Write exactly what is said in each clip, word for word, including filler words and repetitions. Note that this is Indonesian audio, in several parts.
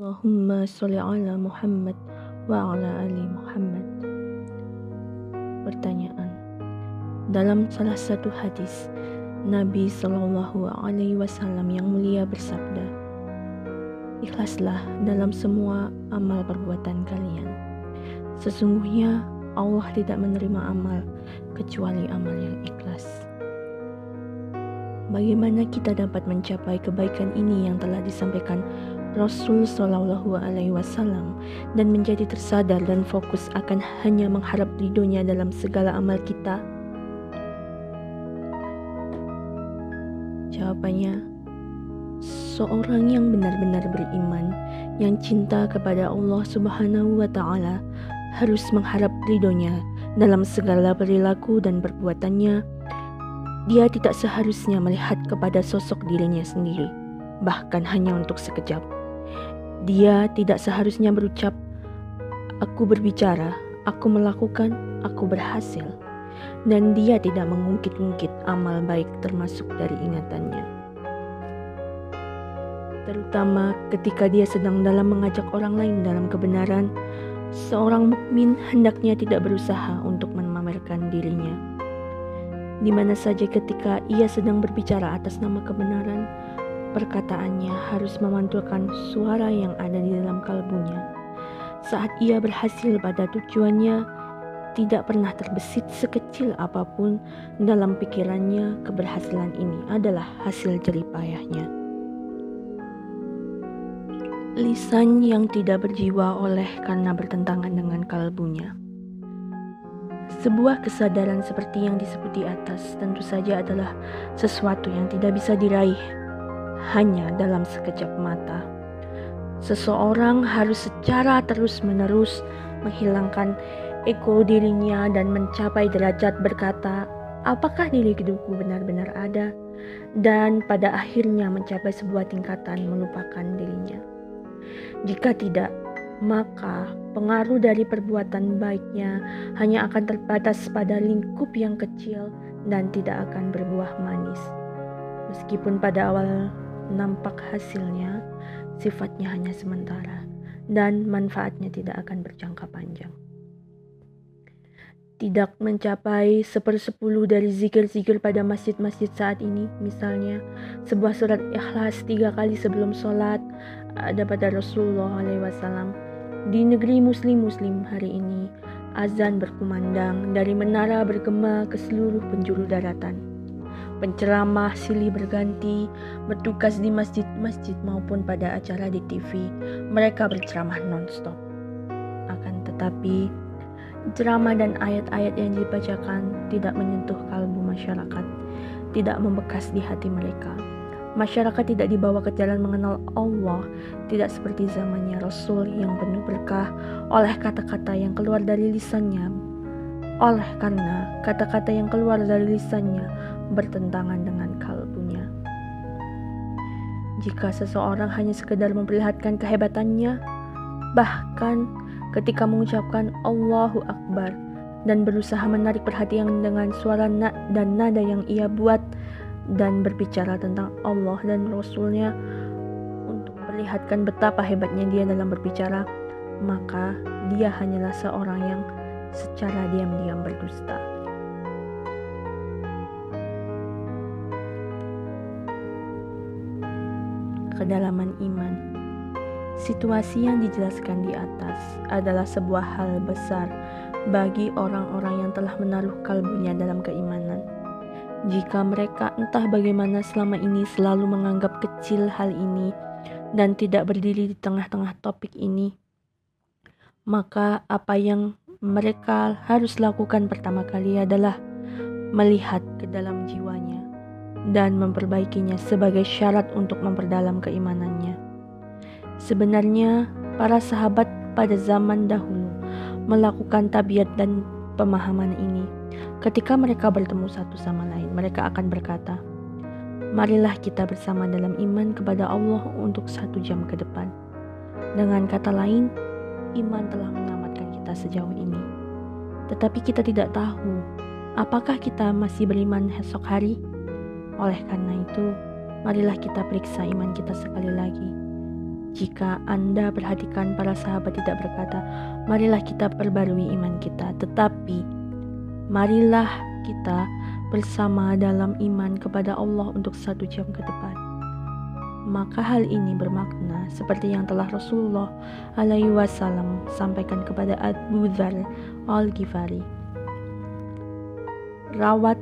Allahumma sholli ala Muhammad wa ala ali Muhammad. Pertanyaan: dalam salah satu hadis, Nabi Shallallahu Alaihi Wasallam yang mulia bersabda, "Ikhlaslah dalam semua amal perbuatan kalian. Sesungguhnya Allah tidak menerima amal kecuali amal yang ikhlas." Bagaimana kita dapat mencapai kebaikan ini yang telah disampaikan Rasul Shallallahu Alaihi Wasallam dan menjadi tersadar dan fokus akan hanya mengharap ridhonya dalam segala amal kita? Jawabannya, seorang yang benar-benar beriman, yang cinta kepada Allah Subhanahu Wa Taala, harus mengharap ridhonya dalam segala perilaku dan perbuatannya. Dia tidak seharusnya melihat kepada sosok dirinya sendiri, bahkan hanya untuk sekejap. Dia tidak seharusnya berucap, "Aku berbicara, aku melakukan, aku berhasil." Dan dia tidak mengungkit-ungkit amal baik termasuk dari ingatannya. Terutama ketika dia sedang dalam mengajak orang lain dalam kebenaran, seorang mukmin hendaknya tidak berusaha untuk memamerkan dirinya. Di mana saja ketika ia sedang berbicara atas nama kebenaran, perkataannya harus memantulkan suara yang ada di dalam kalbunya. Saat ia berhasil pada tujuannya, tidak pernah terbesit sekecil apapun dalam pikirannya keberhasilan ini adalah hasil jeripayahnya. Lisan yang tidak berjiwa oleh karena bertentangan dengan kalbunya. Sebuah kesadaran seperti yang disebut di atas tentu saja adalah sesuatu yang tidak bisa diraih hanya dalam sekejap mata. Seseorang harus secara terus-menerus menghilangkan ego dirinya dan mencapai derajat berkata, "Apakah diriku benar-benar ada?" dan pada akhirnya mencapai sebuah tingkatan melupakan dirinya. Jika tidak, maka pengaruh dari perbuatan baiknya hanya akan terbatas pada lingkup yang kecil dan tidak akan berbuah manis. Meskipun pada awal nampak hasilnya, sifatnya hanya sementara dan manfaatnya tidak akan berjangka panjang. Tidak mencapai sepersepuluh dari zikir-zikir pada masjid-masjid saat ini, misalnya sebuah surat ikhlas tiga kali sebelum sholat ada pada Rasulullah shallallahu alaihi wasallam. Di negeri muslim-muslim hari ini, azan berkumandang dari menara bergema ke seluruh penjuru daratan. Penceramah silih berganti bertugas di masjid-masjid maupun pada acara di T V. Mereka berceramah non-stop. Akan tetapi, ceramah dan ayat-ayat yang dibacakan tidak menyentuh kalbu masyarakat, tidak membekas di hati mereka. Masyarakat tidak dibawa ke jalan mengenal Allah, tidak seperti zamannya Rasul yang penuh berkah oleh kata-kata yang keluar dari lisannya. Oleh karena kata-kata yang keluar dari lisannya bertentangan dengan kalbunya. Jika seseorang hanya sekedar memperlihatkan kehebatannya, bahkan ketika mengucapkan Allahu Akbar dan berusaha menarik perhatian dengan suara na dan nada yang ia buat dan berbicara tentang Allah dan Rasulnya untuk memperlihatkan betapa hebatnya dia dalam berbicara, maka dia hanyalah seorang yang secara diam-diam berdusta. Kedalaman iman. Situasi yang dijelaskan di atas adalah sebuah hal besar bagi orang-orang yang telah menaruh kalbunya dalam keimanan. Jika mereka entah bagaimana selama ini selalu menganggap kecil hal ini dan tidak berdiri di tengah-tengah topik ini, maka apa yang mereka harus lakukan pertama kali adalah melihat ke dalam jiwanya dan memperbaikinya sebagai syarat untuk memperdalam keimanannya. Sebenarnya, para sahabat pada zaman dahulu melakukan tabiat dan pemahaman ini. Ketika mereka bertemu satu sama lain, mereka akan berkata, "Marilah kita bersama dalam iman kepada Allah untuk satu jam ke depan." Dengan kata lain, iman telah menyelamatkan kita sejauh ini. Tetapi kita tidak tahu apakah kita masih beriman esok hari. Oleh karena itu, marilah kita periksa iman kita sekali lagi. Jika Anda perhatikan, para sahabat tidak berkata, "Marilah kita perbarui iman kita," tetapi marilah kita bersama dalam iman kepada Allah untuk satu jam ke depan. Maka hal ini bermakna seperti yang telah Rasulullah alaihi wasallam sampaikan kepada Abu Dzar Al-Ghifari, "Rawat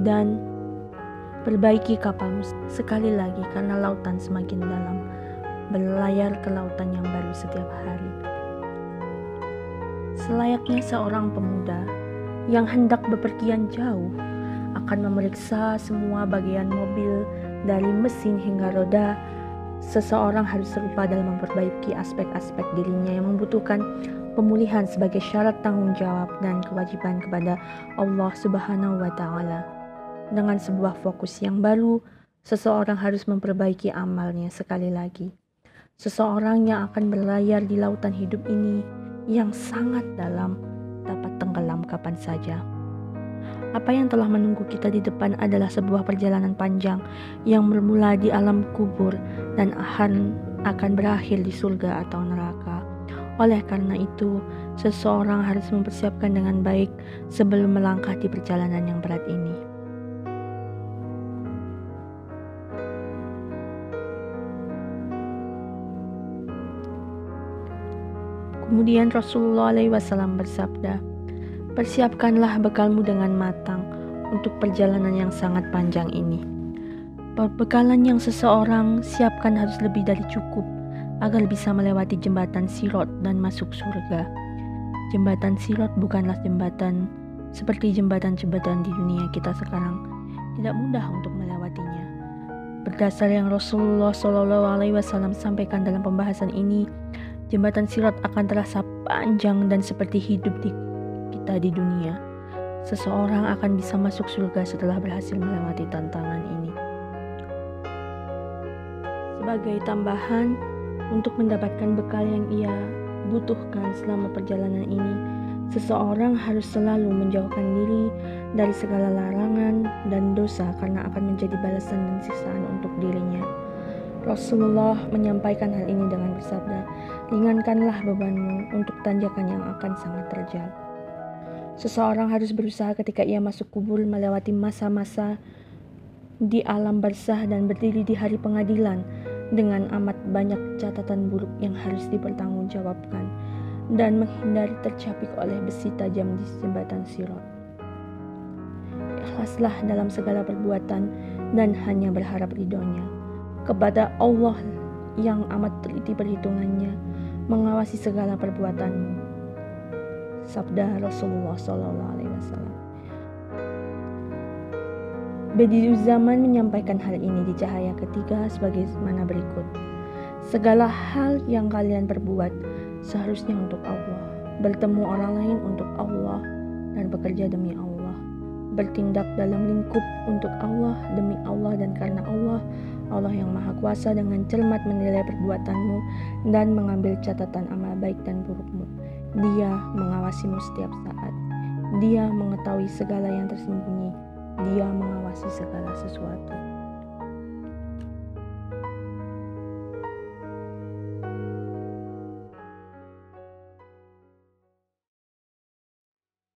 dan perbaiki kapalmu sekali lagi karena lautan semakin dalam. Berlayar ke lautan yang baru setiap hari." Selayaknya seorang pemuda yang hendak bepergian jauh akan memeriksa semua bagian mobil dari mesin hingga roda, seseorang harus serupa dalam memperbaiki aspek-aspek dirinya yang membutuhkan pemulihan sebagai syarat tanggung jawab dan kewajiban kepada Allah Subhanahu wa Ta'ala. Dengan sebuah fokus yang baru, seseorang harus memperbaiki amalnya sekali lagi. Seseorang yang akan berlayar di lautan hidup ini yang sangat dalam dapat tenggelam kapan saja. Apa yang telah menunggu kita di depan adalah sebuah perjalanan panjang yang bermula di alam kubur dan akan berakhir di surga atau neraka. Oleh karena itu, seseorang harus mempersiapkan dengan baik sebelum melangkah di perjalanan yang berat ini. Kemudian Rasulullah shallallahu alaihi wasallam bersabda, "Persiapkanlah bekalmu dengan matang untuk perjalanan yang sangat panjang ini." Perbekalan yang seseorang siapkan harus lebih dari cukup agar bisa melewati jembatan Sirat dan masuk surga. Jembatan Sirat bukanlah jembatan seperti jembatan-jembatan di dunia kita sekarang. Tidak mudah untuk melewatinya. Berdasar yang Rasulullah shallallahu alaihi wasallam sampaikan dalam pembahasan ini, jembatan Sirat akan terasa panjang dan seperti hidup di kita di dunia. Seseorang akan bisa masuk surga setelah berhasil melewati tantangan ini. Sebagai tambahan, untuk mendapatkan bekal yang ia butuhkan selama perjalanan ini, seseorang harus selalu menjauhkan diri dari segala larangan dan dosa karena akan menjadi balasan dan siksaan untuk dirinya. Rasulullah menyampaikan hal ini dengan bersabda, "Ringankanlah bebanmu untuk tanjakan yang akan sangat terjal." Seseorang harus berusaha ketika ia masuk kubur melewati masa-masa di alam barzah dan berdiri di hari pengadilan dengan amat banyak catatan buruk yang harus dipertanggungjawabkan dan menghindari tercapik oleh besi tajam di jembatan Sirat. Ikhlaslah dalam segala perbuatan dan hanya berharap ridhonya. Kepada Allah yang amat teliti perhitungannya, mengawasi segala perbuatanmu. Sabda Rasulullah Sallallahu Alaihi Wasallam. Bediuzaman menyampaikan hal ini di Cahaya Ketiga sebagai mana berikut: "Segala hal yang kalian perbuat seharusnya untuk Allah, bertemu orang lain untuk Allah, dan bekerja demi Allah. Bertindak dalam lingkup untuk Allah, demi Allah, dan karena Allah. Allah yang Maha Kuasa dengan cermat menilai perbuatanmu dan mengambil catatan amal baik dan burukmu. Dia mengawasimu setiap saat. Dia mengetahui segala yang tersembunyi. Dia mengawasi segala sesuatu."